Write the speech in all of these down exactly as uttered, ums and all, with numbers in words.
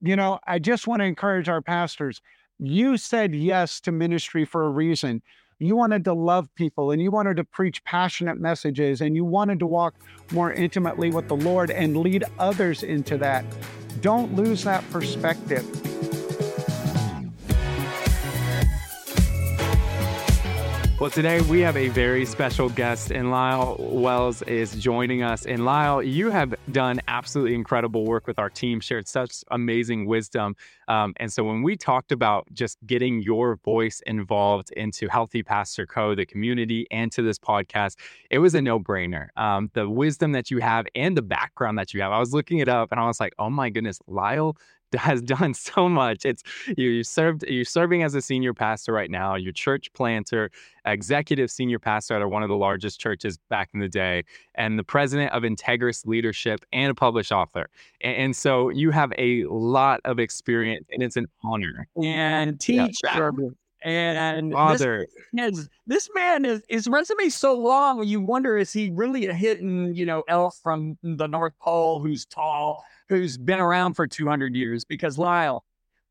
you know, I just want to encourage our pastors. You said yes to ministry for a reason. You wanted to love people, and you wanted to preach passionate messages, and you wanted to walk more intimately with the Lord and lead others into that. Don't lose that perspective. Well, today we have a very special guest, and Lyle Wells is joining us. And Lyle, you have done absolutely incredible work with our team, shared such amazing wisdom. Um, and so when we talked about just getting your voice involved into Healthy Pastor Co., the community, and to this podcast, it was a no-brainer. Um, the wisdom that you have and the background that you have, I was looking it up and I was like, oh my goodness, Lyle has done so much. It's you, you served, you're serving as a senior pastor right now, you're church planter, executive senior pastor at one of the largest churches back in the day, and the president of Integrus Leadership and a published author. And, and so you have a lot of experience, and it's an honor. And teacher. Yeah. And father. This, this man, is, his resume so long, you wonder, is he really a hidden, you know, elf from the North Pole who's tall, who's been around for two hundred years? Because Lyle,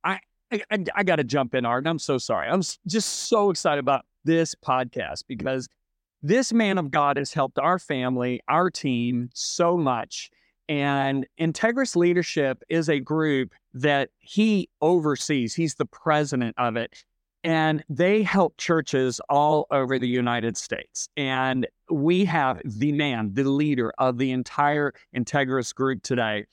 I I, I got to jump in, Arden. I'm so sorry. I'm just so excited about this podcast because this man of God has helped our family, our team so much. And Integrus Leadership is a group that he oversees. He's the president of it. And they help churches all over the United States. And we have the man, the leader of the entire Integrus group today.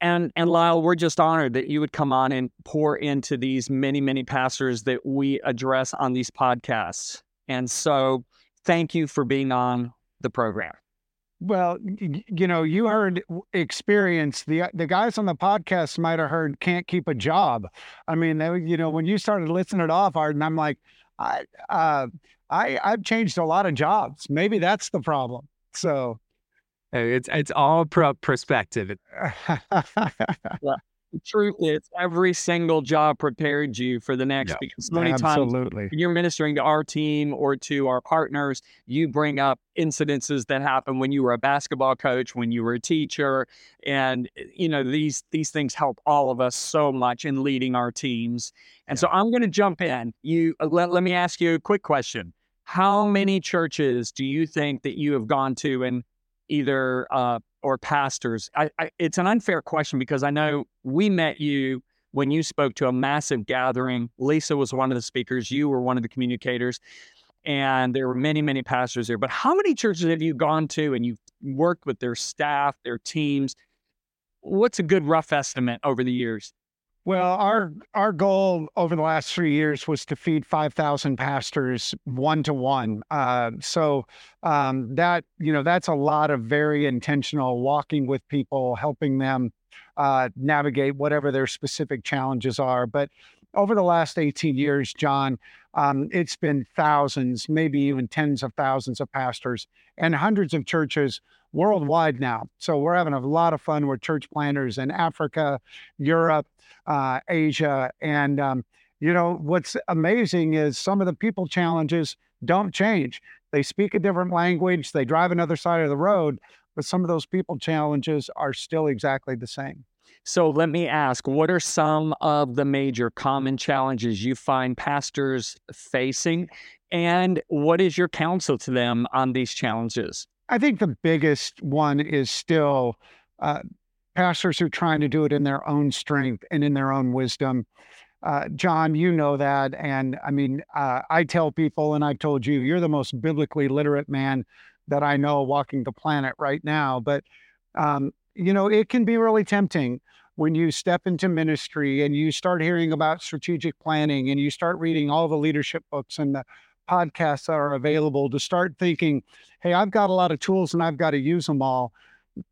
And, and Lyle, we're just honored that you would come on and pour into these many, many pastors that we address on these podcasts. And so thank you for being on the program. Well, you know, you heard experience. The the guys on the podcast might have heard can't keep a job. I mean, they, you know, when you started listing it off, Arden, I'm like, I, uh, I, I've changed a lot of jobs. Maybe that's the problem. So it's it's all pro- perspective. Well, truly, it's every single job prepared you for the next. Yeah, because many absolutely. Times you're ministering to our team or to our partners, you bring up incidences that happened when you were a basketball coach, when you were a teacher, and you know these these things help all of us so much in leading our teams. And yeah. So I'm going to jump in. You let, let me ask you a quick question: how many churches do you think that you have gone to and either? Uh, or pastors? I, I, it's an unfair question because I know we met you when you spoke to a massive gathering. Lisa was one of the speakers. You were one of the communicators. And there were many, many pastors there. But how many churches have you gone to and you've worked with their staff, their teams? What's a good rough estimate over the years? Well, our our goal over the last three years was to feed five thousand pastors one-to-one. Uh, so um, that, you know, that's a lot of very intentional walking with people, helping them uh, navigate whatever their specific challenges are. But over the last eighteen years, John, um, it's been thousands, maybe even tens of thousands of pastors and hundreds of churches worldwide now. So we're having a lot of fun with church planters in Africa, Europe, uh, Asia. And, um, you know, what's amazing is some of the people challenges don't change. They speak a different language. They drive another side of the road. But some of those people challenges are still exactly the same. So let me ask, what are some of the major common challenges you find pastors facing? And what is your counsel to them on these challenges? I think the biggest one is still uh, pastors who are trying to do it in their own strength and in their own wisdom. Uh, John, you know that. And I mean, uh, I tell people, and I've told you, you're the most biblically literate man that I know walking the planet right now. But, um, you know, it can be really tempting when you step into ministry and you start hearing about strategic planning and you start reading all the leadership books and the podcasts that are available to start thinking, hey, I've got a lot of tools and I've got to use them all.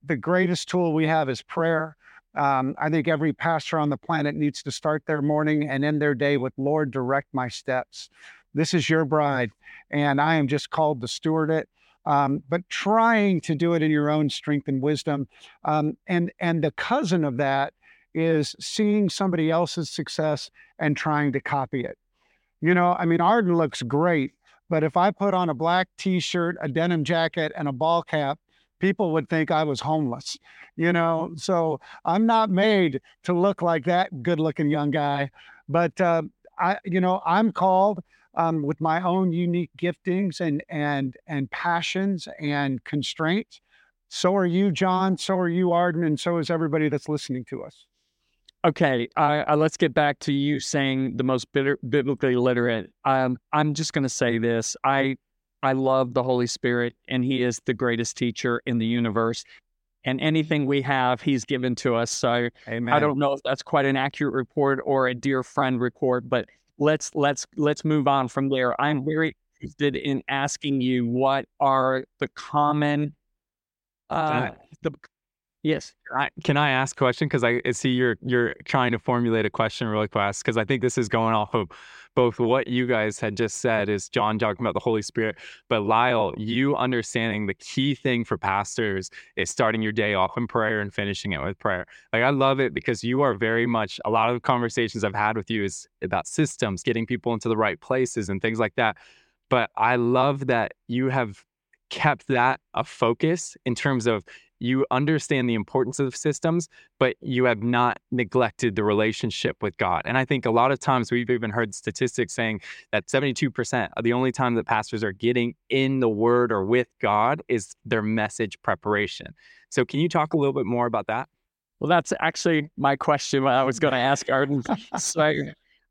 The greatest tool we have is prayer. Um, I think every pastor on the planet needs to start their morning and end their day with, Lord, direct my steps. This is your bride, and I am just called to steward it. Um, but trying to do it in your own strength and wisdom. Um, and, and the cousin of that is seeing somebody else's success and trying to copy it. You know, I mean, Arden looks great, but if I put on a black T-shirt, a denim jacket, and a ball cap, people would think I was homeless, you know? So I'm not made to look like that good looking young guy, but, uh, I, you know, I'm called, um, with my own unique giftings and, and, and passions and constraints. So are you, John, so are you, Arden, and so is everybody that's listening to us. Okay, uh, uh, let's get back to you saying the most bitter, biblically literate. Um, I'm just going to say this. I I love the Holy Spirit, and he is the greatest teacher in the universe. And anything we have, he's given to us. So amen. I don't know if that's quite an accurate report or a dear friend report, but let's let's let's move on from there. I'm very interested in asking you what are the common... Uh, the Yes. I, can I ask a question? Because I see you're you're trying to formulate a question really fast, because I think this is going off of both what you guys had just said is John talking about the Holy Spirit, but Lyle, you understanding the key thing for pastors is starting your day off in prayer and finishing it with prayer. Like, I love it because you are very much, a lot of the conversations I've had with you is about systems, getting people into the right places and things like that. But I love that you have kept that a focus in terms of you understand the importance of systems, but you have not neglected the relationship with God. And I think a lot of times we've even heard statistics saying that seventy-two percent of the only time that pastors are getting in the Word or with God is their message preparation. So can you talk a little bit more about that? Well, that's actually my question I was going to ask Arden. So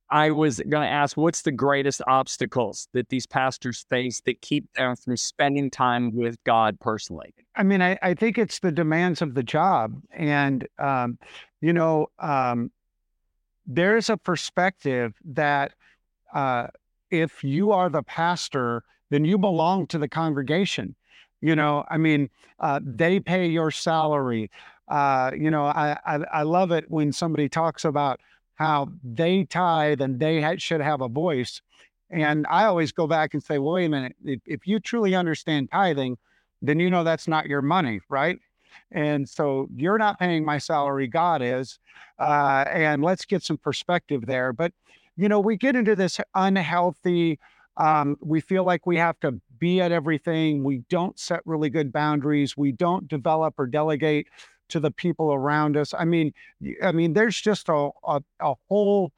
I was going to ask, what's the greatest obstacles that these pastors face that keep them from spending time with God personally? I mean, I, I think it's the demands of the job. And, um, you know, um, there's a perspective that uh, if you are the pastor, then you belong to the congregation. You know, I mean, uh, they pay your salary. Uh, you know, I, I, I love it when somebody talks about how they tithe and they ha- should have a voice. And I always go back and say, well, wait a minute, if, if you truly understand tithing, then you know that's not your money, right? And so you're not paying my salary, God is. Uh, and let's get some perspective there. But, you know, we get into this unhealthy, um, we feel like we have to be at everything. We don't set really good boundaries. We don't develop or delegate to the people around us. I mean, I mean, there's just a, a, a whole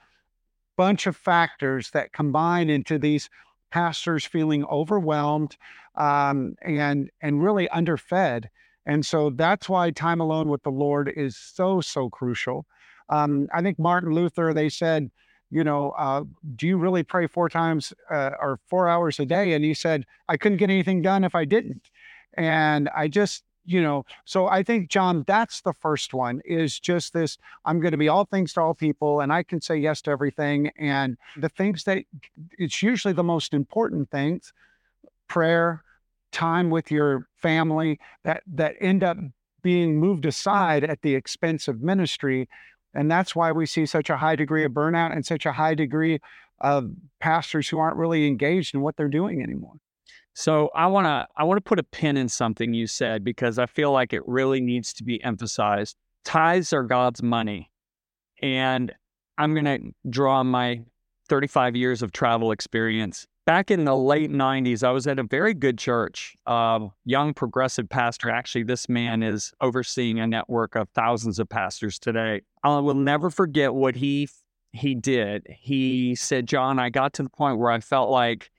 bunch of factors that combine into these pastors feeling overwhelmed um, and and really underfed. And so that's why time alone with the Lord is so, so crucial. Um, I think Martin Luther, they said, you know, uh, do you really pray four times uh, or four hours a day? And he said, I couldn't get anything done if I didn't. And I just, you know, so I think, John, that's the first one is just this, I'm going to be all things to all people and I can say yes to everything. And the things that it's usually the most important things, prayer, time with your family, that, that end up being moved aside at the expense of ministry. And that's why we see such a high degree of burnout and such a high degree of pastors who aren't really engaged in what they're doing anymore. So I want to I want to put a pin in something you said, because I feel like it really needs to be emphasized. Tithes are God's money. And I'm going to draw my thirty-five years of travel experience. Back in the late nineties, I was at a very good church, uh, young progressive pastor. Actually, this man is overseeing a network of thousands of pastors today. I will never forget what he he did. He said, John, I got to the point where I felt like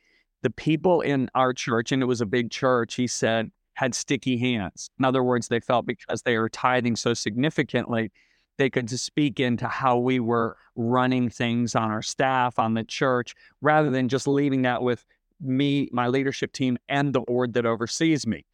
the people in our church, and it was a big church, he said, had sticky hands. In other words, they felt because they were tithing so significantly, they could just speak into how we were running things on our staff, on the church, rather than just leaving that with me, my leadership team, and the board that oversees me.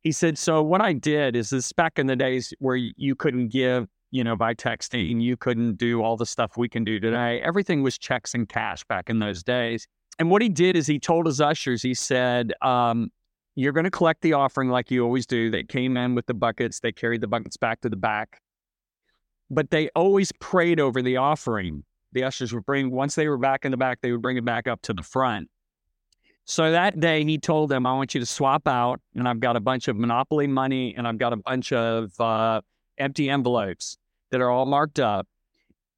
He said, so what I did is this back in the days where you couldn't give, you know, by texting, you couldn't do all the stuff we can do today. Everything was checks and cash back in those days. And what he did is he told his ushers, he said, um, you're going to collect the offering like you always do. They came in with the buckets. They carried the buckets back to the back. But they always prayed over the offering. The ushers would bring, once they were back in the back, they would bring it back up to the front. So that day he told them, I want you to swap out. And I've got a bunch of Monopoly money and I've got a bunch of uh, empty envelopes that are all marked up.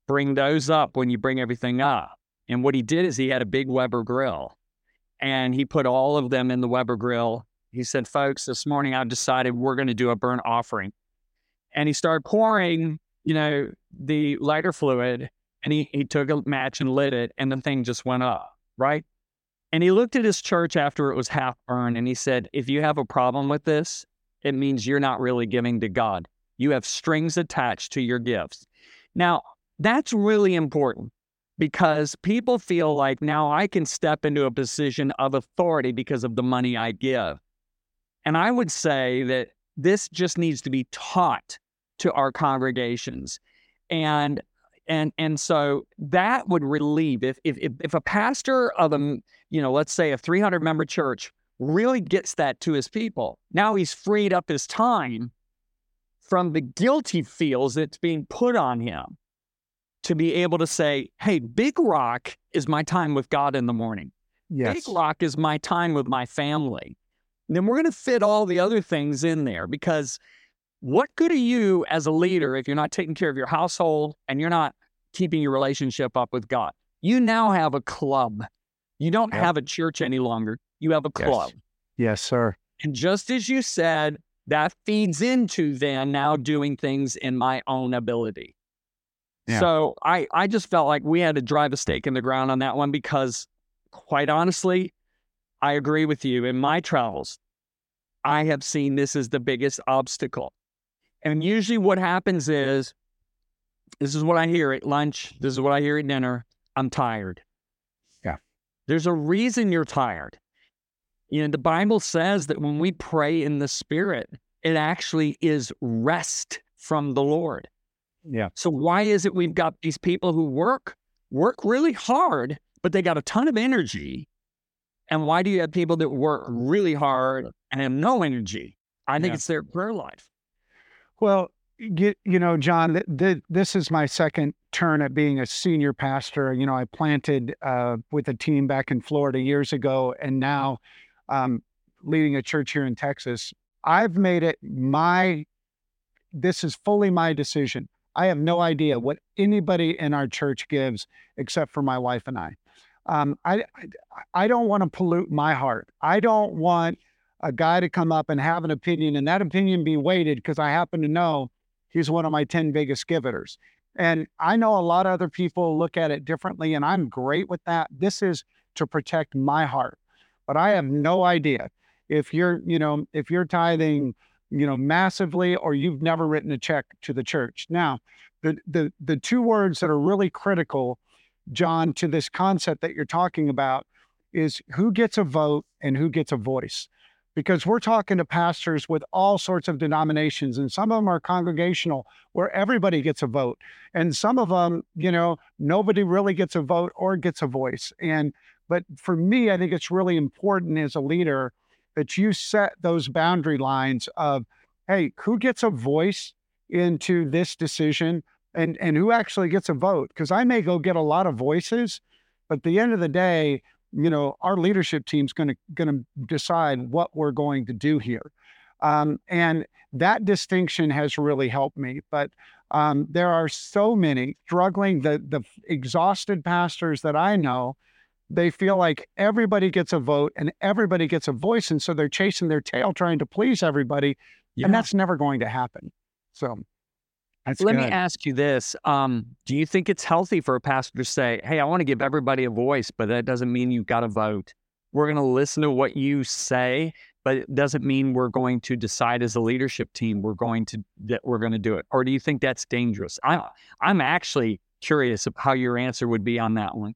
Bring those up when you bring everything up. And what he did is he had a big Weber grill, and he put all of them in the Weber grill He said, folks, this morning I've decided we're going to do a burnt offering. And he started pouring, you know, the lighter fluid, and he, he took a match and lit it, and the thing just went up, right? And he looked at his church after it was half burned, and he said, if you have a problem with this, it means you're not really giving to God. You have strings attached to your gifts. Now, that's really important, because people feel like now I can step into a position of authority because of the money I give. And I would say that this just needs to be taught to our congregations. And and and so that would relieve, if if if a pastor of a, you know, let's say a three hundred member church really gets that to his people, now he's freed up his time from the guilty feels that's being put on him, to be able to say, hey, Big Rock is my time with God in the morning. Yes. Big Rock is my time with my family. And then we're going to fit all the other things in there, because what good are you as a leader if you're not taking care of your household and you're not keeping your relationship up with God? You now have a club. You don't yep. have a church any longer. You have a club. Yes. Yes, sir. And just as you said, that feeds into then now doing things in my own ability. Yeah. So I, I just felt like we had to drive a stake in the ground on that one, because quite honestly, I agree with you. In my travels, I have seen this as the biggest obstacle. And usually what happens is, this is what I hear at lunch, this is what I hear at dinner, I'm tired. Yeah. There's a reason you're tired. You know, the Bible says that when we pray in the Spirit, it actually is rest from the Lord. Yeah. So why is it we've got these people who work, work really hard, but they got a ton of energy? And why do you have people that work really hard and have no energy? I think yeah. it's their prayer life. Well, you, you know, John, th- th- this is my second turn at being a senior pastor. You know, I planted uh, with a team back in Florida years ago, and now um, leading a church here in Texas. I've made it my, this is fully my decision. I have no idea what anybody in our church gives except for my wife and I. Um, I, I don't want to pollute my heart. I don't want a guy to come up and have an opinion and that opinion be weighted because I happen to know he's one of my ten biggest givers. And I know a lot of other people look at it differently, and I'm great with that. This is to protect my heart. But I have no idea if you're, you know, if you're tithing, you know, massively, or you've never written a check to the church. Now, the the the two words that are really critical, John, to this concept that you're talking about is who gets a vote and who gets a voice, because we're talking to pastors with all sorts of denominations, and some of them are congregational where everybody gets a vote, and some of them, you know, nobody really gets a vote or gets a voice. And but for me, I think it's really important as a leader that you set those boundary lines of, hey, who gets a voice into this decision and and who actually gets a vote? Because I may go get a lot of voices, but at the end of the day, you know, our leadership team's going to going to decide what we're going to do here. Um, and that distinction has really helped me. But um, there are so many struggling, the the exhausted pastors that I know. They feel like everybody gets a vote and everybody gets a voice. And so they're chasing their tail trying to please everybody. Yeah. And that's never going to happen. So that's Let good. me ask you this. Um, do you think it's healthy for a pastor to say, hey, I want to give everybody a voice, but that doesn't mean you've got to vote. We're going to listen to what you say, but it doesn't mean we're going to decide as a leadership team we're going to that we're going to do it. Or do you think that's dangerous? I, I'm actually curious of how your answer would be on that one.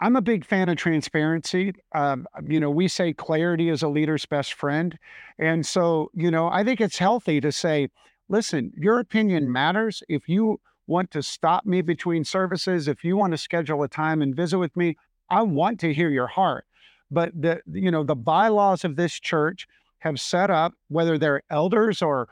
I'm a big fan of transparency. Um, you know, we say clarity is a leader's best friend. And so, you know, I think it's healthy to say, listen, your opinion matters. If you want to stop me between services, if you want to schedule a time and visit with me, I want to hear your heart. But the, you know, the bylaws of this church have set up, whether they're elders or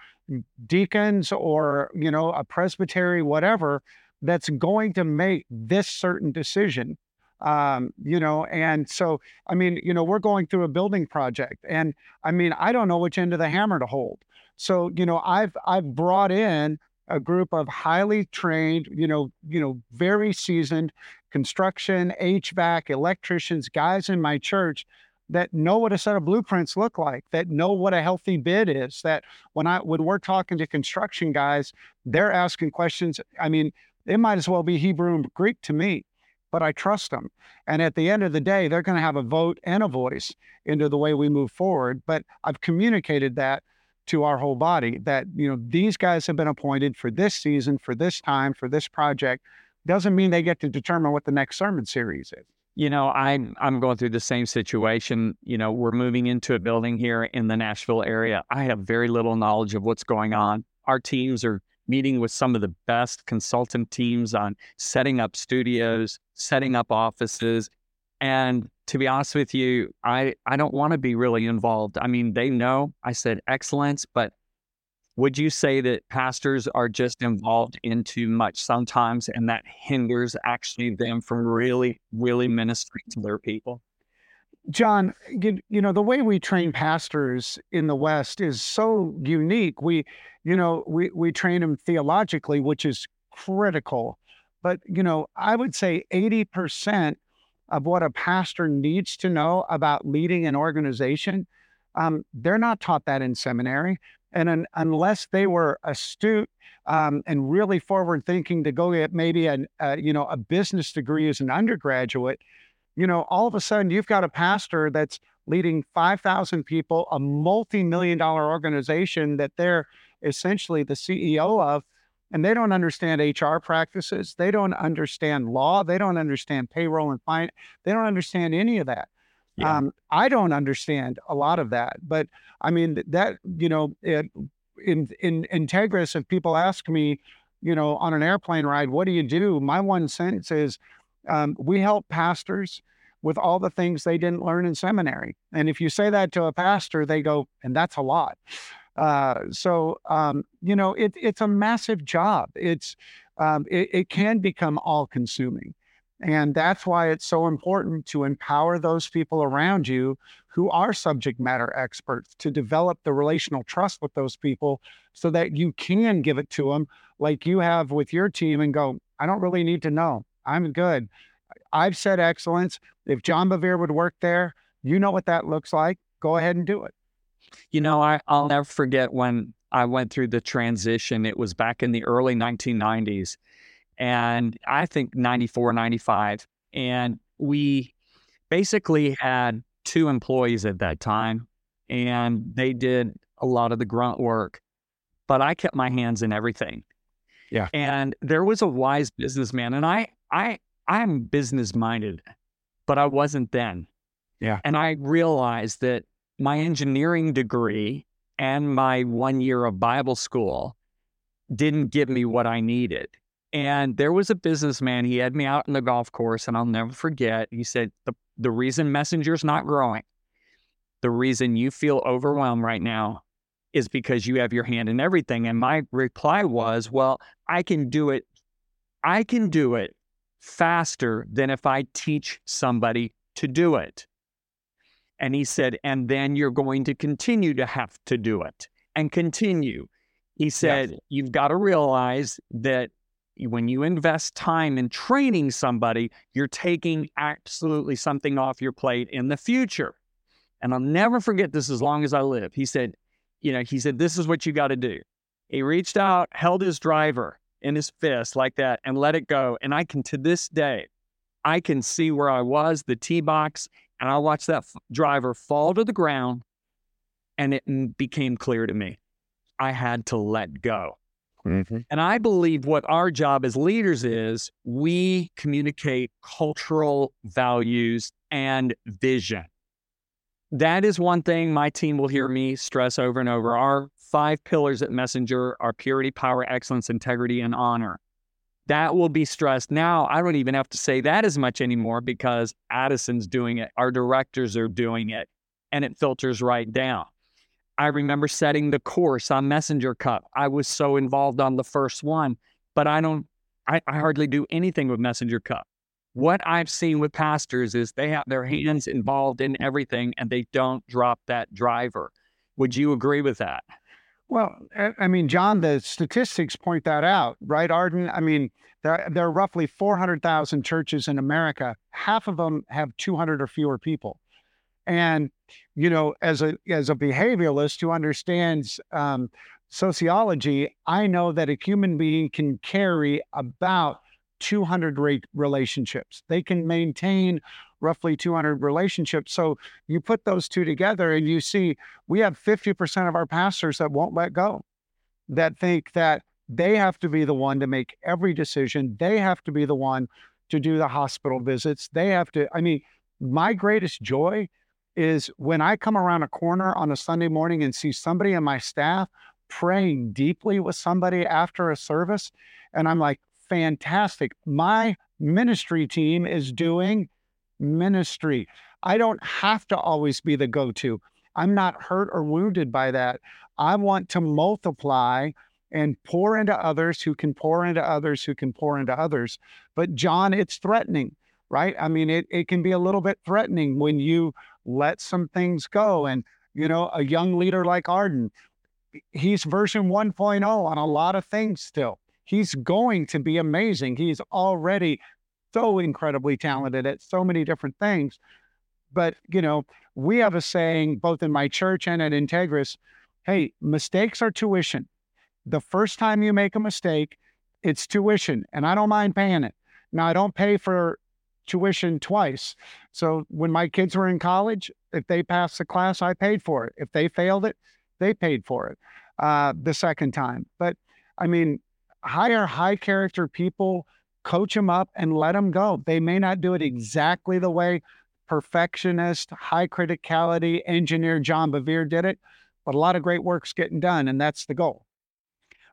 deacons or, you know, a presbytery, whatever, that's going to make this certain decision. Um, you know, and so, I mean, you know, we're going through a building project, and I mean, I don't know which end of the hammer to hold. So, you know, I've, I've brought in a group of highly trained, you know, you know, very seasoned construction, H V A C, electricians, guys in my church that know what a set of blueprints look like, that know what a healthy bid is, that when I when we're talking to construction guys, they're asking questions. I mean, it might as well be Hebrew and Greek to me, but I trust them. And at the end of the day, they're going to have a vote and a voice into the way we move forward. But I've communicated that to our whole body, that, you know, these guys have been appointed for this season, for this time, for this project. Doesn't mean they get to determine what the next sermon series is. You know, I'm, I'm going through the same situation. You know, we're moving into a building here in the Nashville area. I have very little knowledge of what's going on. Our teams are meeting with some of the best consultant teams on setting up studios, setting up offices. And to be honest with you, I, I don't want to be really involved. I mean, they know I said excellence, but would you say that pastors are just involved in too much sometimes, and that hinders actually them from really, really ministering to their people? John, you, you know, the way we train pastors in the West is so unique. We, you know, we, we train them theologically, which is critical. But, you know, I would say eighty percent of what a pastor needs to know about leading an organization, um, they're not taught that in seminary. And un- unless they were astute um, and really forward-thinking to go get maybe an, uh, you know, a business degree as an undergraduate, you know, all of a sudden you've got a pastor that's leading five thousand people, a multi-million dollar organization that they're essentially the C E O of, and they don't understand H R practices. They don't understand law. They don't understand payroll and finance. They don't understand any of that. Yeah. Um, I don't understand a lot of that, but I mean that, you know, it, in, in Integrus, if people ask me, you know, on an airplane ride, what do you do? My one sentence is, um, we help pastors with all the things they didn't learn in seminary. And if you say that to a pastor, they go, and that's a lot. Uh, so, um, you know, it, it's a massive job. It's, um, it, it can become all consuming. And that's why it's so important to empower those people around you who are subject matter experts to develop the relational trust with those people so that you can give it to them like you have with your team and go, I don't really need to know. I'm good. I've said excellence. If John Bevere would work there, you know what that looks like. Go ahead and do it. You know, I, I'll never forget when I went through the transition. It was back in the early nineteen nineties. And I think ninety-four, ninety-five. And we basically had two employees at that time, and they did a lot of the grunt work, but I kept my hands in everything. Yeah. And there was a wise businessman, and I, I, I'm business minded, but I wasn't then. Yeah. And I realized that my engineering degree and my one year of Bible school didn't give me what I needed. And there was a businessman, he had me out in the golf course, and I'll never forget, he said, the, the reason Messenger's not growing, the reason you feel overwhelmed right now is because you have your hand in everything. And my reply was, well, I can do it. I can do it faster than if I teach somebody to do it. And he said, and then you're going to continue to have to do it and continue. He said, yes. You've got to realize that when you invest time in training somebody, you're taking absolutely something off your plate in the future. And I'll never forget this as long as I live. He said, you know, he said, this is what you got to do. He reached out, held his driver in his fist like that and let it go. And I can, to this day, I can see where I was, the tee box, and I watched that f- driver fall to the ground, and it became clear to me. I had to let go. Mm-hmm. And I believe what our job as leaders is, we communicate cultural values and vision. That is one thing my team will hear me stress over and over. Our five pillars at Messenger are purity, power, excellence, integrity, and honor. That will be stressed. Now, I don't even have to say that as much anymore because Addison's doing it. Our directors are doing it, and it filters right down. I remember setting the course on Messenger Cup. I was so involved on the first one, but I don't, I, I hardly do anything with Messenger Cup. What I've seen with pastors is they have their hands involved in everything and they don't drop that driver. Would you agree with that? Well, I mean, John, the statistics point that out, right, Arden? I mean, there, there are roughly four hundred thousand churches in America. Half of them have two hundred or fewer people. And, you know, as a as a behavioralist who understands um, sociology, I know that a human being can carry about two hundred rate relationships. They can maintain roughly two hundred relationships. So you put those two together and you see we have fifty percent of our pastors that won't let go, that think that they have to be the one to make every decision. They have to be the one to do the hospital visits. They have to, I mean, my greatest joy is when I come around a corner on a Sunday morning and see somebody in my staff praying deeply with somebody after a service. And I'm like, fantastic. My ministry team is doing ministry. I don't have to always be the go-to. I'm not hurt or wounded by that. I want to multiply and pour into others who can pour into others who can pour into others. But John, it's threatening, right? I mean, it, it can be a little bit threatening when you let some things go. And, you know, a young leader like Arden, he's version one point oh on a lot of things still. He's going to be amazing. He's already so incredibly talented at so many different things. But, you know, we have a saying both in my church and at Integrus, hey, mistakes are tuition. The first time you make a mistake, it's tuition, and I don't mind paying it. Now, I don't pay for tuition twice. So when my kids were in college, if they passed the class, I paid for it. If they failed it, they paid for it uh, the second time. But, I mean, hire high-character people, coach them up, and let them go. They may not do it exactly the way perfectionist, high criticality engineer John Bevere did it, but a lot of great work's getting done, and that's the goal.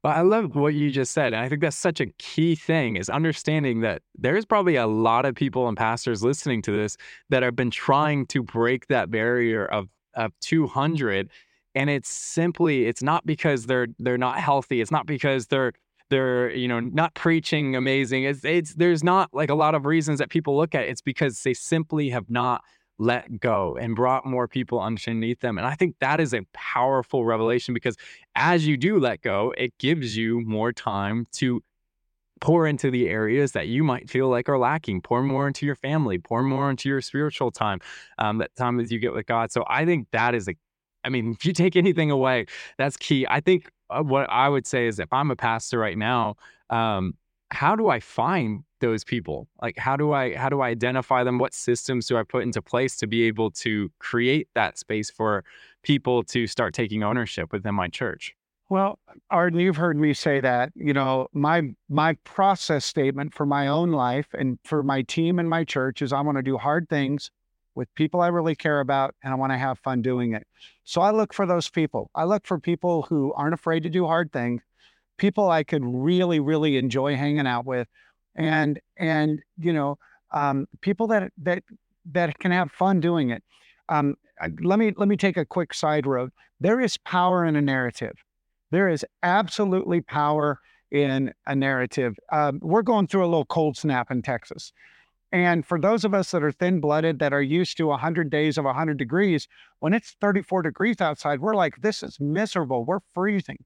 Well, I love what you just said, and I think that's such a key thing, is understanding that there's probably a lot of people and pastors listening to this that have been trying to break that barrier of, of two hundred, and it's simply, it's not because they're they're not healthy, it's not because they're they're you know not preaching amazing, it's it's there's not like a lot of reasons that people look at it. It's because they simply have not let go and brought more people underneath them. And I think that is a powerful revelation, because as you do let go, it gives you more time to pour into the areas that you might feel like are lacking, pour more into your family, pour more into your spiritual time, um, that time that you get with God. So I think that is a, I mean, if you take anything away, that's key. I think what I would say is if I'm a pastor right now, um, how do I find those people? Like, how do I, how do I identify them? What systems do I put into place to be able to create that space for people to start taking ownership within my church? Well, Arden, you've heard me say that, you know, my, my process statement for my own life and for my team and my church is I want to do hard things with people I really care about, and I want to have fun doing it. So I look for those people. I look for people who aren't afraid to do hard things, people I could really, really enjoy hanging out with, and, and, you know, um, people that, that, that can have fun doing it. Um, let me, let me take a quick side road. There is power in a narrative. There is absolutely power in a narrative. Um, we're going through a little cold snap in Texas. And for those of us that are thin-blooded, that are used to one hundred days of one hundred degrees, when it's thirty-four degrees outside, we're like, this is miserable. We're freezing.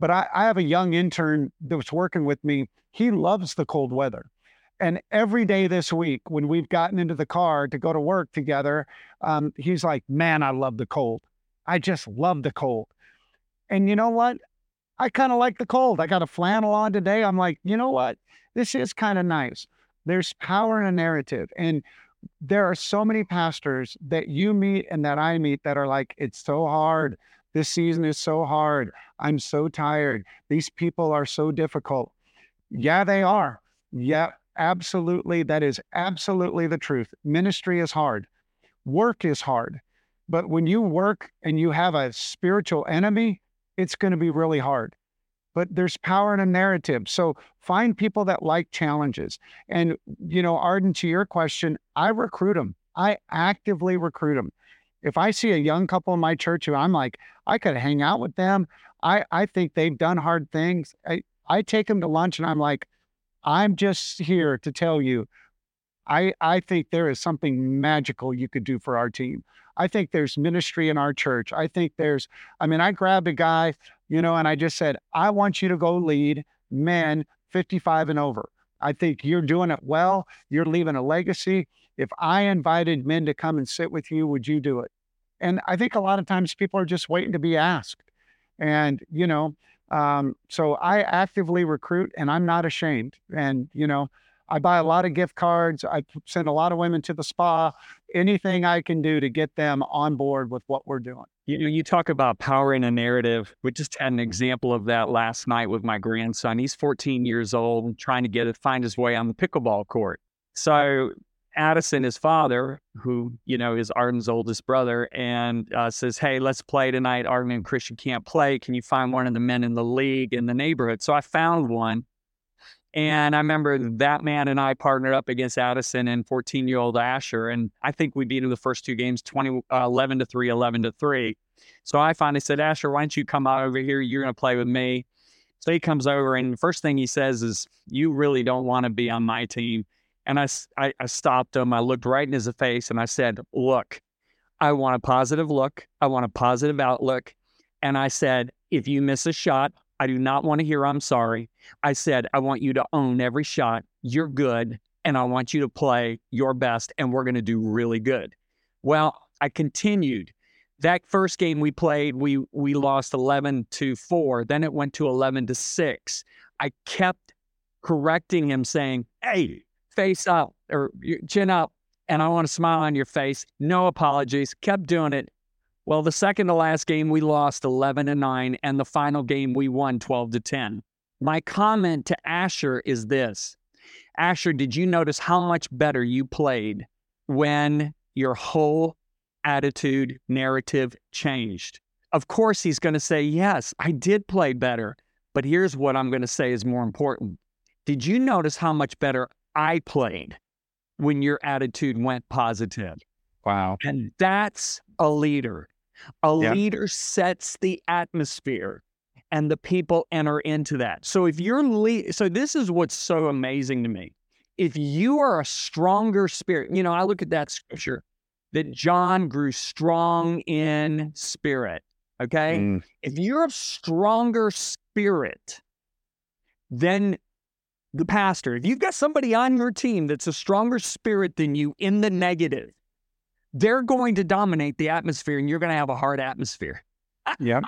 But I, I have a young intern that was working with me. He loves the cold weather. And every day this week, when we've gotten into the car to go to work together, um, he's like, man, I love the cold. I just love the cold. And you know what? I kind of like the cold. I got a flannel on today. I'm like, you know what? This is kind of nice. There's power in a narrative. And there are so many pastors that you meet and that I meet that are like, it's so hard. This season is so hard. I'm so tired. These people are so difficult. Yeah, they are. Yeah, absolutely. That is absolutely the truth. Ministry is hard. Work is hard. But when you work and you have a spiritual enemy, it's going to be really hard. But there's power in a narrative. So find people that like challenges. And, you know, Arden, to your question, I recruit them. I actively recruit them. If I see a young couple in my church who I'm like, I could hang out with them. I, I think they've done hard things. I, I take them to lunch and I'm like, I'm just here to tell you, I, I think there is something magical you could do for our team. I think there's ministry in our church. I think there's, I mean, I grabbed a guy, you know, and I just said, I want you to go lead men fifty-five and over. I think you're doing it well. You're leaving a legacy. If I invited men to come and sit with you, would you do it? And I think a lot of times people are just waiting to be asked. And, you know, um, so I actively recruit and I'm not ashamed. And, you know, I buy a lot of gift cards. I send a lot of women to the spa, anything I can do to get them on board with what we're doing. You know, you talk about powering a narrative. We just had an example of that last night with my grandson. He's fourteen years old and trying to get to find his way on the pickleball court. So Addison, his father, who, you know, is Arden's oldest brother, and uh, says, hey, let's play tonight. Arden and Christian can't play. Can you find one of the men in the league in the neighborhood? So I found one. And I remember that man and I partnered up against Addison and fourteen-year-old Asher. And I think we beat him the first two games, twenty, uh, eleven to three, eleven to three. So I finally said, Asher, why don't you come out over here? You're going to play with me. So he comes over, and the first thing he says is, you really don't want to be on my team. And I, I, I stopped him. I looked right in his face, and I said, look, I want a positive look. I want a positive outlook. And I said, if you miss a shot, I do not want to hear I'm sorry. I said, I want you to own every shot. You're good. And I want you to play your best. And we're going to do really good. Well, I continued. That first game we played, we we lost eleven to four. Then it went to eleven to six. I kept correcting him, saying, hey, face up or chin up. And I want to smile on your face. No apologies. Kept doing it. Well, the second to last game, we lost eleven to nine, and the final game, we won twelve to ten. My comment to Asher is this. Asher, did you notice how much better you played when your whole attitude narrative changed? Of course, he's going to say, yes, I did play better, but here's what I'm going to say is more important. Did you notice how much better I played when your attitude went positive? Wow. And that's a leader. A yep. leader sets the atmosphere, and the people enter into that. So if you're le- so this is what's so amazing to me. If you are a stronger spirit, you know, I look at that scripture that John grew strong in spirit. Okay, mm. If you're a stronger spirit than the pastor, if you've got somebody on your team that's a stronger spirit than you in the negative, they're going to dominate the atmosphere, and you're going to have a hard atmosphere. Yeah.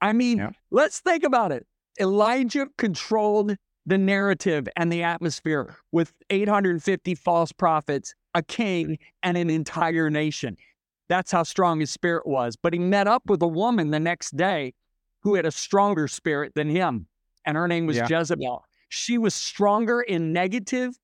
I mean, yep. Let's think about it. Elijah controlled the narrative and the atmosphere with eight hundred fifty false prophets, a king, and an entire nation. That's how strong his spirit was. But he met up with a woman the next day who had a stronger spirit than him, and her name was yeah. Jezebel. She was stronger in negative,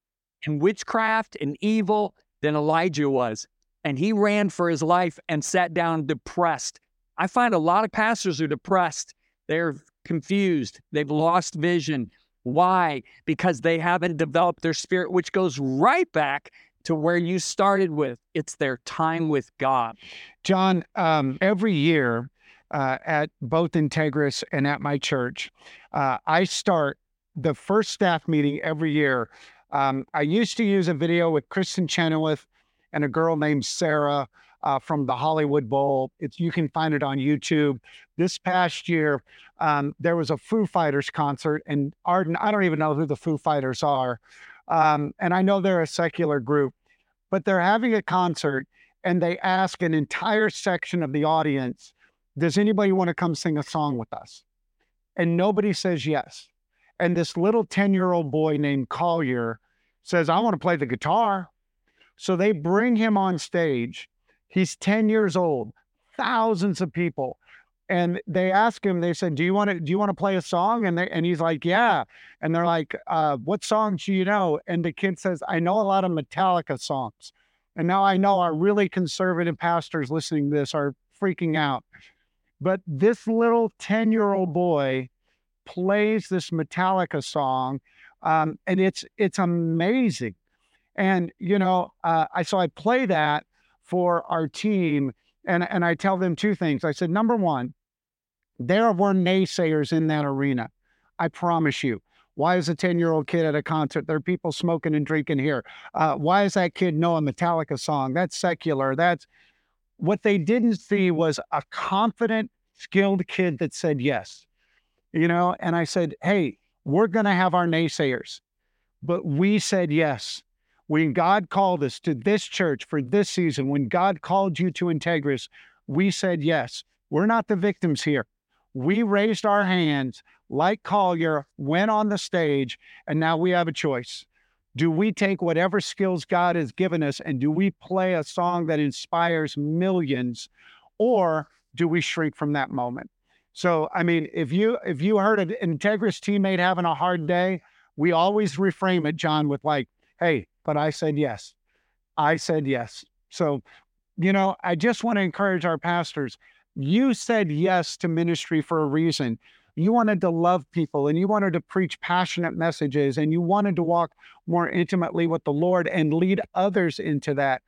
in witchcraft, in evil than Elijah was. And he ran for his life and sat down depressed. I find a lot of pastors are depressed. They're confused. They've lost vision. Why? Because they haven't developed their spirit, which goes right back to where you started with. It's their time with God. John, um, every year uh, at both Integrus and at my church, uh, I start the first staff meeting every year. Um, I used to use a video with Kristen Chenoweth and a girl named Sarah uh, from the Hollywood Bowl. It's, you can find it on YouTube. This past year, um, there was a Foo Fighters concert, and Arden, I don't even know who the Foo Fighters are. Um, and I know they're a secular group, but they're having a concert, and they ask an entire section of the audience, does anybody want to come sing a song with us? And nobody says yes. And this little ten-year-old boy named Collier says, I want to play the guitar. So they bring him on stage. He's ten years old, thousands of people. And they ask him, they said, do you want to, do you want to play a song? And they, and he's like, yeah. And they're like, uh, what songs do you know? And the kid says, I know a lot of Metallica songs. And now I know our really conservative pastors listening to this are freaking out. But this little ten-year-old boy plays this Metallica song. Um, and it's, it's amazing. And, you know, uh, I so I play that for our team, and, and I tell them two things. I said, number one, there were naysayers in that arena. I promise you. Why is a ten-year-old kid at a concert? There are people smoking and drinking here. Uh, why does that kid know a Metallica song? That's secular. That's what they didn't see was a confident, skilled kid that said yes. You know, and I said, hey, we're going to have our naysayers. But we said yes. When God called us to this church for this season, when God called you to Integrus, we said yes. We're not the victims here. We raised our hands like Collier, went on the stage, and now we have a choice. Do we take whatever skills God has given us and do we play a song that inspires millions, or do we shrink from that moment? So, I mean, if you if you heard an Integrus teammate having a hard day, we always reframe it, John, with like, hey, but I said yes. I said yes. So, you know, I just want to encourage our pastors. You said yes to ministry for a reason. You wanted to love people and you wanted to preach passionate messages and you wanted to walk more intimately with the Lord and lead others into that.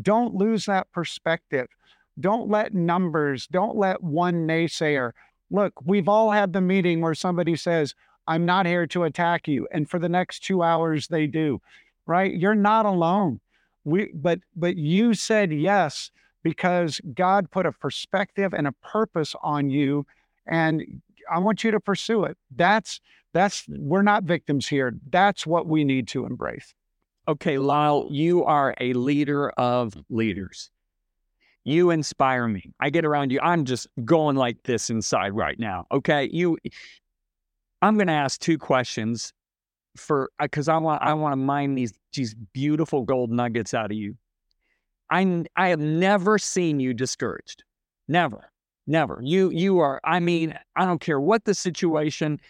Don't lose that perspective. Don't let numbers, don't let one naysayer. Look, we've all had the meeting where somebody says, I'm not here to attack you. And for the next two hours, they do, right? You're not alone. We, but, but you said yes, because God put a perspective and a purpose on you, and I want you to pursue it. That's, that's, we're not victims here. That's what we need to embrace. Okay, Lyle, you are a leader of leaders. You inspire me. I get around you. I'm just going like this inside right now. Okay, you, I'm going to ask two questions for, because I want, I want to mine these, these beautiful gold nuggets out of you. I, I have never seen you discouraged. Never, never. You, you are, I mean, I don't care what the situation,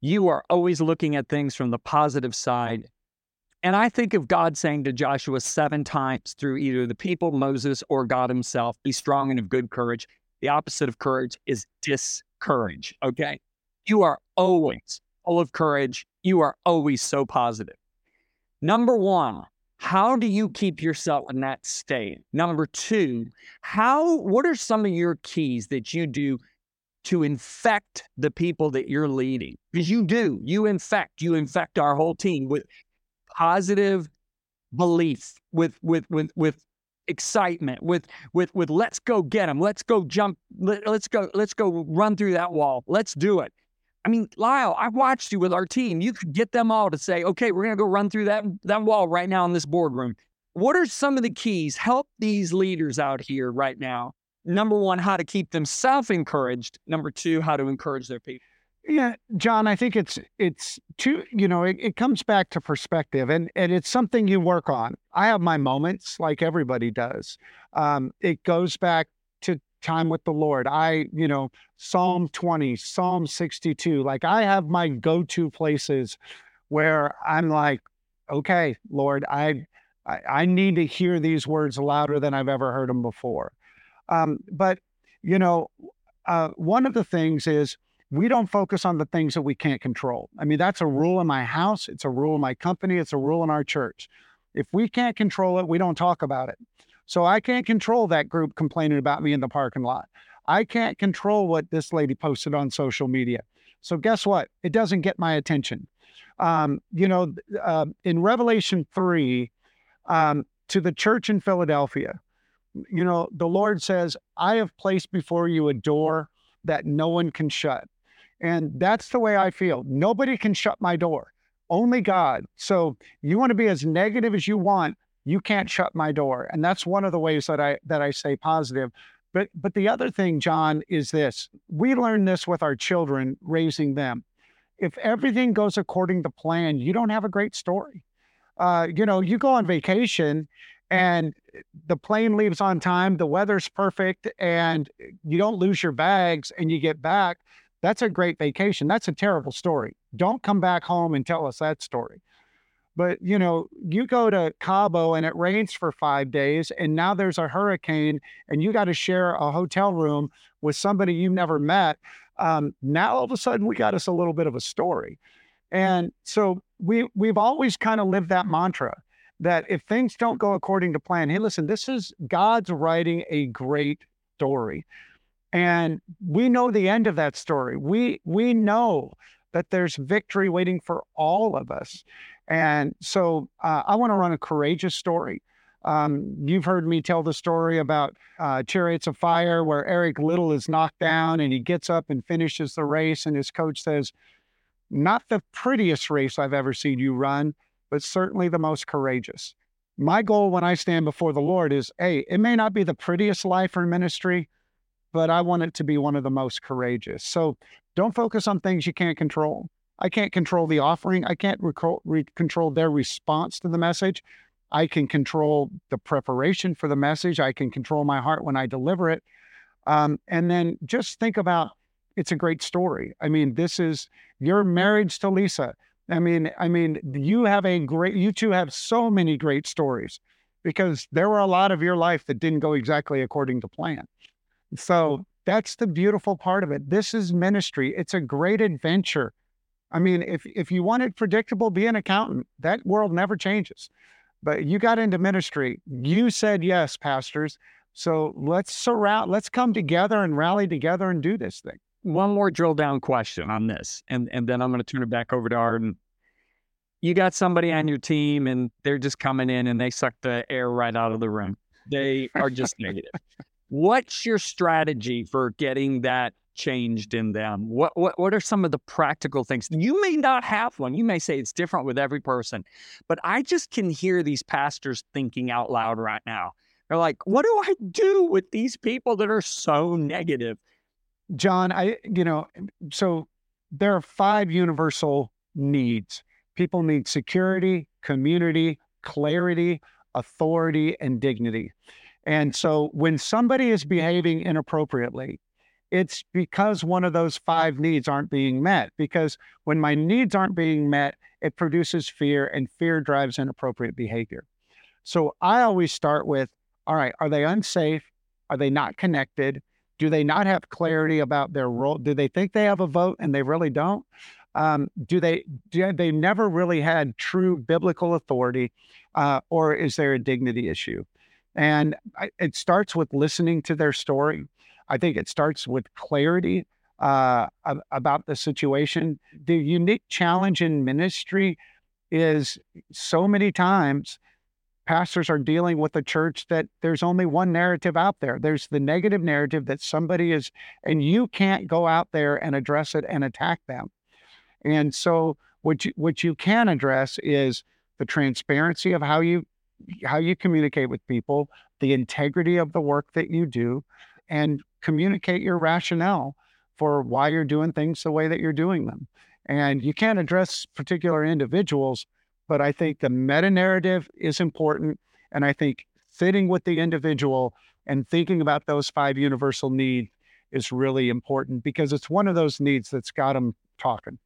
you are always looking at things from the positive side. And I think of God saying to Joshua seven times through either the people, Moses, or God himself, be strong and of good courage. The opposite of courage is discourage, okay? You are always full of courage. You are always so positive. Number one, how do you keep yourself in that state? Number two, how, what are some of your keys that you do to infect the people that you're leading? Because you do, you infect, you infect our whole team with positive belief, with, with, with, with excitement, with, with, with, let's go get them. Let's go jump. Let, let's go, let's go run through that wall. Let's do it. I mean, Lyle, I watched you with our team. You could get them all to say, okay, we're going to go run through that, that wall right now in this boardroom. What are some of the keys? Help these leaders out here right now. Number one, how to keep themselves encouraged. Number two, how to encourage their people. Yeah, John, I think it's it's two, you know, it, it comes back to perspective, and, and it's something you work on. I have my moments like everybody does. Um, it goes back to time with the Lord. I, you know, Psalm twenty, Psalm sixty-two, like I have my go-to places where I'm like, okay, Lord, I, I, I need to hear these words louder than I've ever heard them before. Um, but, you know, uh, one of the things is we don't focus on the things that we can't control. I mean, that's a rule in my house. It's a rule in my company. It's a rule in our church. If we can't control it, we don't talk about it. So I can't control that group complaining about me in the parking lot. I can't control what this lady posted on social media. So guess what? It doesn't get my attention. Um, you know, uh, in Revelation three, um, to the church in Philadelphia, you know, the Lord says, I have placed before you a door that no one can shut. And that's the way I feel. Nobody can shut my door, only God. So you want to be as negative as you want, you can't shut my door. And that's one of the ways that I that I stay positive. But but the other thing, John, is this. We learn this with our children, raising them. If everything goes according to plan, you don't have a great story. Uh, you know, you go on vacation and the plane leaves on time, the weather's perfect, and you don't lose your bags and you get back. That's a great vacation. That's a terrible story. Don't come back home and tell us that story. But, you know, you go to Cabo and it rains for five days and now there's a hurricane and you got to share a hotel room with somebody you've never met. Um, now all of a sudden we got us a little bit of a story. And so we, we've always kind of lived that mantra that if things don't go according to plan, hey, listen, this is God's writing a great story. And we know the end of that story. We, we know that there's victory waiting for all of us. And so uh, I want to run a courageous story. Um, you've heard me tell the story about uh, Chariots of Fire where Eric Liddell is knocked down and he gets up and finishes the race. And his coach says, Not the prettiest race I've ever seen you run, but certainly the most courageous. My goal when I stand before the Lord is, hey, it may not be the prettiest life or ministry, but I want it to be one of the most courageous. So don't focus on things you can't control. I can't control the offering. I can't rec- re- control their response to the message. I can control the preparation for the message. I can control my heart when I deliver it. Um, and then just think about, it's a great story. I mean, this is your marriage to Lisa. I mean, I mean, you have a great, you two have so many great stories, because there were a lot of your life that didn't go exactly according to plan. So that's the beautiful part of it. This is ministry. It's a great adventure. I mean, if if you want it predictable, be an accountant. That world never changes. But you got into ministry. You said yes, pastors. So let's surround, let's come together and rally together and do this thing. One more drill down question on this, and, and then I'm going to turn it back over to Arden. You got somebody on your team and they're just coming in and they suck the air right out of the room. They are just negative. What's your strategy for getting that changed in them? What, what what are some of the practical things? You may not have one. You may say it's different with every person, but I just can hear these pastors thinking out loud right now. They're like, what do I do with these people that are so negative? John, I, you know, so there are five universal needs. People need security, community, clarity, authority, and dignity. And so when somebody is behaving inappropriately, it's because one of those five needs aren't being met. Because when my needs aren't being met, it produces fear, and fear drives inappropriate behavior. So I always start with, all right, are they unsafe? Are they not connected? Do they not have clarity about their role? Do they think they have a vote and they really don't? Um, do they do they never really had true biblical authority, uh, or is there a dignity issue? And I, it starts with listening to their story. I think it starts with clarity uh, about the situation. The unique challenge in ministry is so many times pastors are dealing with a church that there's only one narrative out there. There's the negative narrative that somebody is, and you can't go out there and address it and attack them. And so what you, what you can address is the transparency of how you how you communicate with people, the integrity of the work that you do, and communicate your rationale for why you're doing things the way that you're doing them. And you can't address particular individuals, but I think the meta narrative is important. And I think sitting with the individual and thinking about those five universal needs is really important, because it's one of those needs that's got them talking.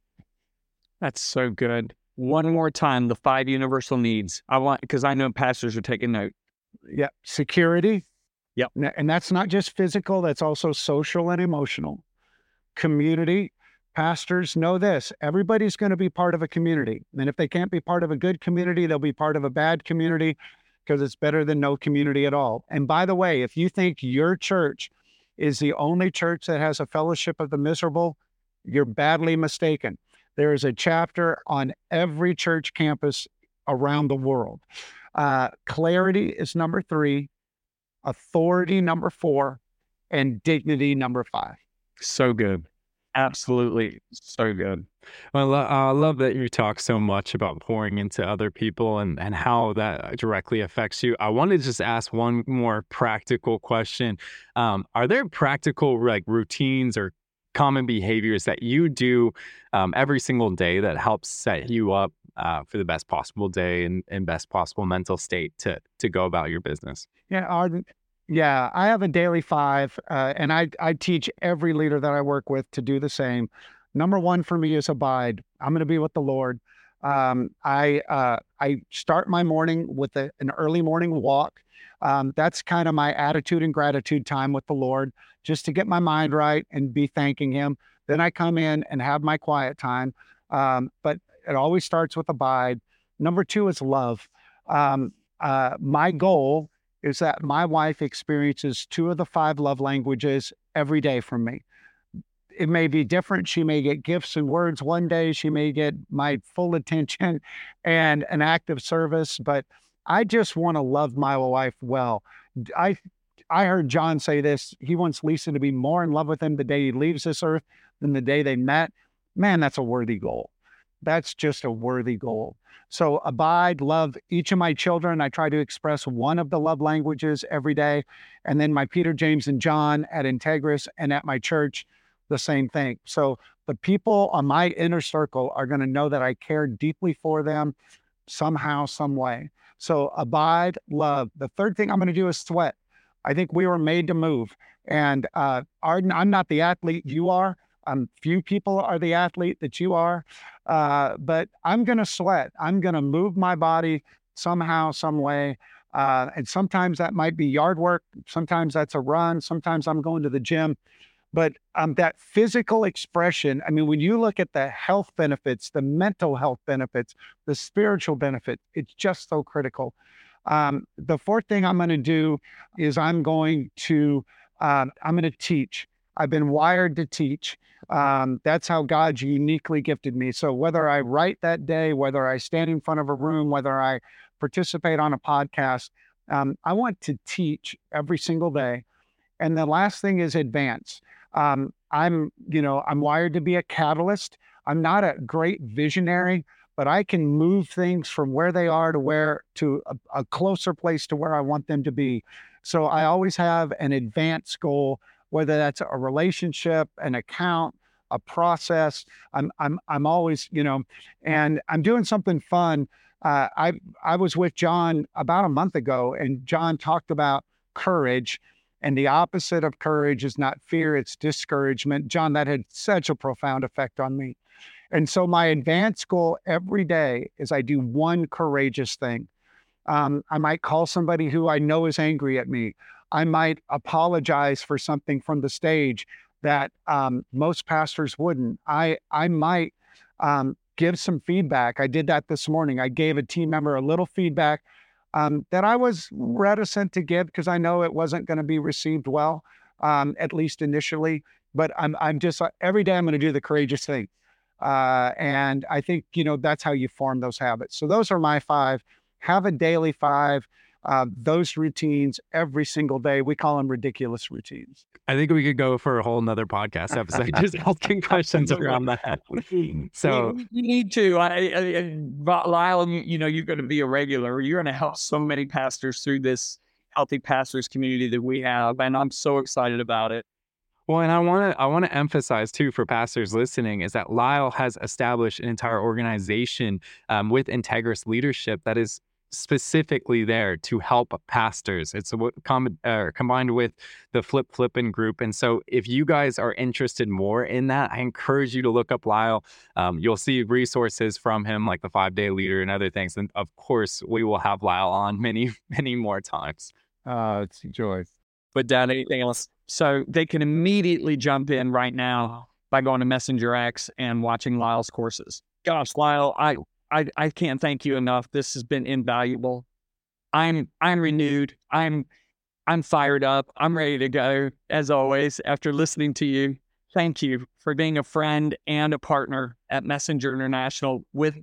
That's so good. One more time, the five universal needs. I want, because I know pastors are taking note. Yeah. Security. Yep. And that's not just physical, that's also social and emotional. Community. Pastors know this. Everybody's going to be part of a community. And if they can't be part of a good community, they'll be part of a bad community, because it's better than no community at all. And by the way, if you think your church is the only church that has a fellowship of the miserable, you're badly mistaken. There is a chapter on every church campus around the world. Uh, clarity is number three. Authority, number four, and dignity, number five. So good. Absolutely. So good. I, lo- I love that you talk so much about pouring into other people and, and how that directly affects you. I want to just ask one more practical question. Um, are there practical like routines or common behaviors that you do um, every single day that helps set you up Uh, for the best possible day and, and best possible mental state to to go about your business? Yeah, Arden, yeah, I have a daily five, uh, and I, I teach every leader that I work with to do the same. Number one for me is abide. I'm going to be with the Lord. Um, I uh, I start my morning with a, an early morning walk. Um, that's kind of my attitude and gratitude time with the Lord, just to get my mind right and be thanking Him. Then I come in and have my quiet time. Um, but it always starts with abide. Number two is love. Um, uh, my goal is that my wife experiences two of the five love languages every day from me. It may be different. She may get gifts and words one day. She may get my full attention and an act of service, but I just want to love my wife well. I I heard John say this. He wants Lisa to be more in love with him the day he leaves this earth than the day they met. Man, that's a worthy goal. That's just a worthy goal. So abide, love each of my children. I try to express one of the love languages every day. And then my Peter, James, and John at Integrus and at my church, the same thing. So the people on my inner circle are going to know that I care deeply for them somehow, some way. So abide, love. The third thing I'm going to do is sweat. I think we were made to move. And uh, Arden, I'm not the athlete you are. Um, few people are the athlete that you are, uh, but I'm going to sweat. I'm going to move my body somehow, some way. Uh, and sometimes that might be yard work. Sometimes that's a run. Sometimes I'm going to the gym. But um, that physical expression, I mean, when you look at the health benefits, the mental health benefits, the spiritual benefit, it's just so critical. Um, the fourth thing I'm going to do is I'm going to, um, I'm going to teach. I've been wired to teach. Um, that's how God's uniquely gifted me. So whether I write that day, whether I stand in front of a room, whether I participate on a podcast, um, I want to teach every single day. And the last thing is advance. Um, I'm, you know, I'm wired to be a catalyst. I'm not a great visionary, but I can move things from where they are to where to a, a closer place to where I want them to be. So I always have an advance goal, whether that's a relationship, an account, a process. I'm I'm I'm always, you know, and I'm doing something fun. Uh, I I was with John about a month ago, and John talked about courage, and the opposite of courage is not fear, it's discouragement. John, that had such a profound effect on me. And so my advanced goal every day is I do one courageous thing. Um, I might call somebody who I know is angry at me. I might apologize for something from the stage that um, most pastors wouldn't. I I might um, give some feedback. I did that this morning. I gave a team member a little feedback um, that I was reticent to give because I know it wasn't going to be received well, um, at least initially. But I'm I'm just, every day I'm going to do the courageous thing. Uh, and I think, you know, that's how you form those habits. So those are my five. Have a daily five. Uh, those routines every single day. We call them ridiculous routines. I think we could go for a whole nother podcast episode just asking questions around that. So you, you need to. I, I, I, Lyle, you know, you're going to be a regular. You're going to help so many pastors through this Healthy Pastors community that we have, and I'm so excited about it. Well, and I want to I want to emphasize too for pastors listening is that Lyle has established an entire organization um, with Integrus Leadership that is specifically there to help pastors. It's a, com- uh, combined with the Flip Flippin' group. And so if you guys are interested more in that, I encourage you to look up Lyle. Um, you'll see resources from him, like the five-day leader and other things. And of course, we will have Lyle on many, many more times. Uh, it's a joy. But Dan, anything else? So they can immediately jump in right now by going to MessengerX and watching Lyle's courses. Gosh, Lyle, I... I, I can't thank you enough. This has been invaluable. I'm I'm renewed. I'm I'm fired up. I'm ready to go, as always, after listening to you. Thank you for being a friend and a partner at Messenger International. With,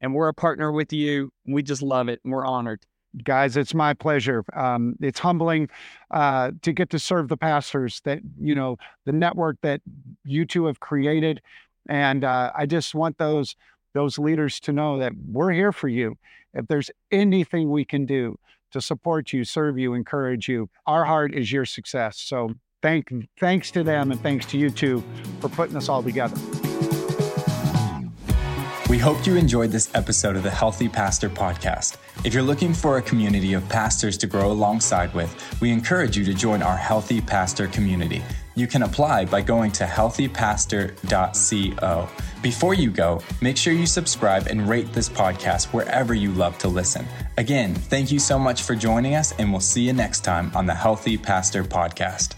and we're a partner with you. We just love it, and we're honored. Guys, it's my pleasure. Um, it's humbling uh, to get to serve the pastors that, you know, the network that you two have created. And uh, I just want those... those leaders to know that we're here for you. If there's anything we can do to support you, serve you, encourage you, our heart is your success. So thank, thanks to them and thanks to you too for putting us all together. We hope you enjoyed this episode of the Healthy Pastor Podcast. If you're looking for a community of pastors to grow alongside with, we encourage you to join our Healthy Pastor community. You can apply by going to healthy pastor dot co. Before you go, make sure you subscribe and rate this podcast wherever you love to listen. Again, thank you so much for joining us, and we'll see you next time on the Healthy Pastor Podcast.